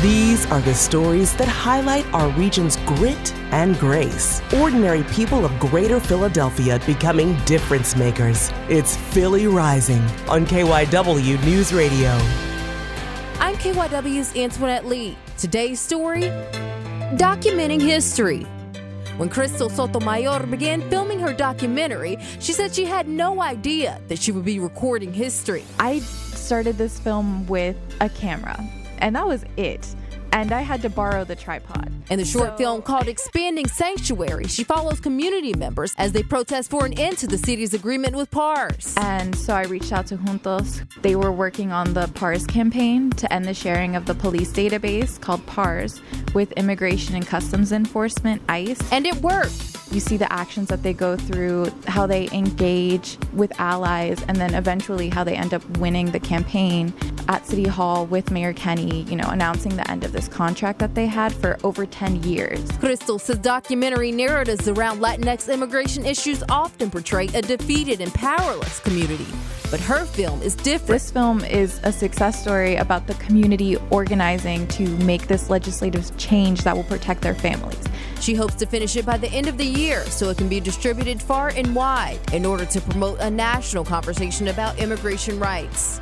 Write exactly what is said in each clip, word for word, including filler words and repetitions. These are the stories that highlight our region's grit and grace. Ordinary people of Greater Philadelphia becoming difference makers. It's Philly Rising on K Y W News Radio. I'm K Y W's Antoinette Lee. Today's story, documenting history. When Crystal Sotomayor began filming her documentary, she said she had no idea that she would be recording history. I started this film with a camera. And that was it. And I had to borrow the tripod. In the short so... film called Expanding Sanctuary, she follows community members as they protest for an end to the city's agreement with PARS. And so I reached out to Juntos. They were working on the PARS campaign to end the sharing of the police database called PARS with Immigration and Customs Enforcement, ICE. And it worked. You see the actions that they go through, how they engage with allies, and then eventually how they end up winning the campaign at City Hall with Mayor Kenney, you know, announcing the end of this contract that they had for over ten years. Crystal says documentary narratives around Latinx immigration issues often portray a defeated and powerless community. But her film is different. This film is a success story about the community organizing to make this legislative change that will protect their families. She hopes to finish it by the end of the year so it can be distributed far and wide in order to promote a national conversation about immigration rights.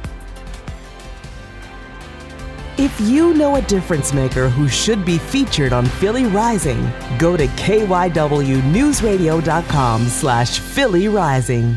If you know a difference maker who should be featured on Philly Rising, go to kywnewsradio.com slash Philly Rising.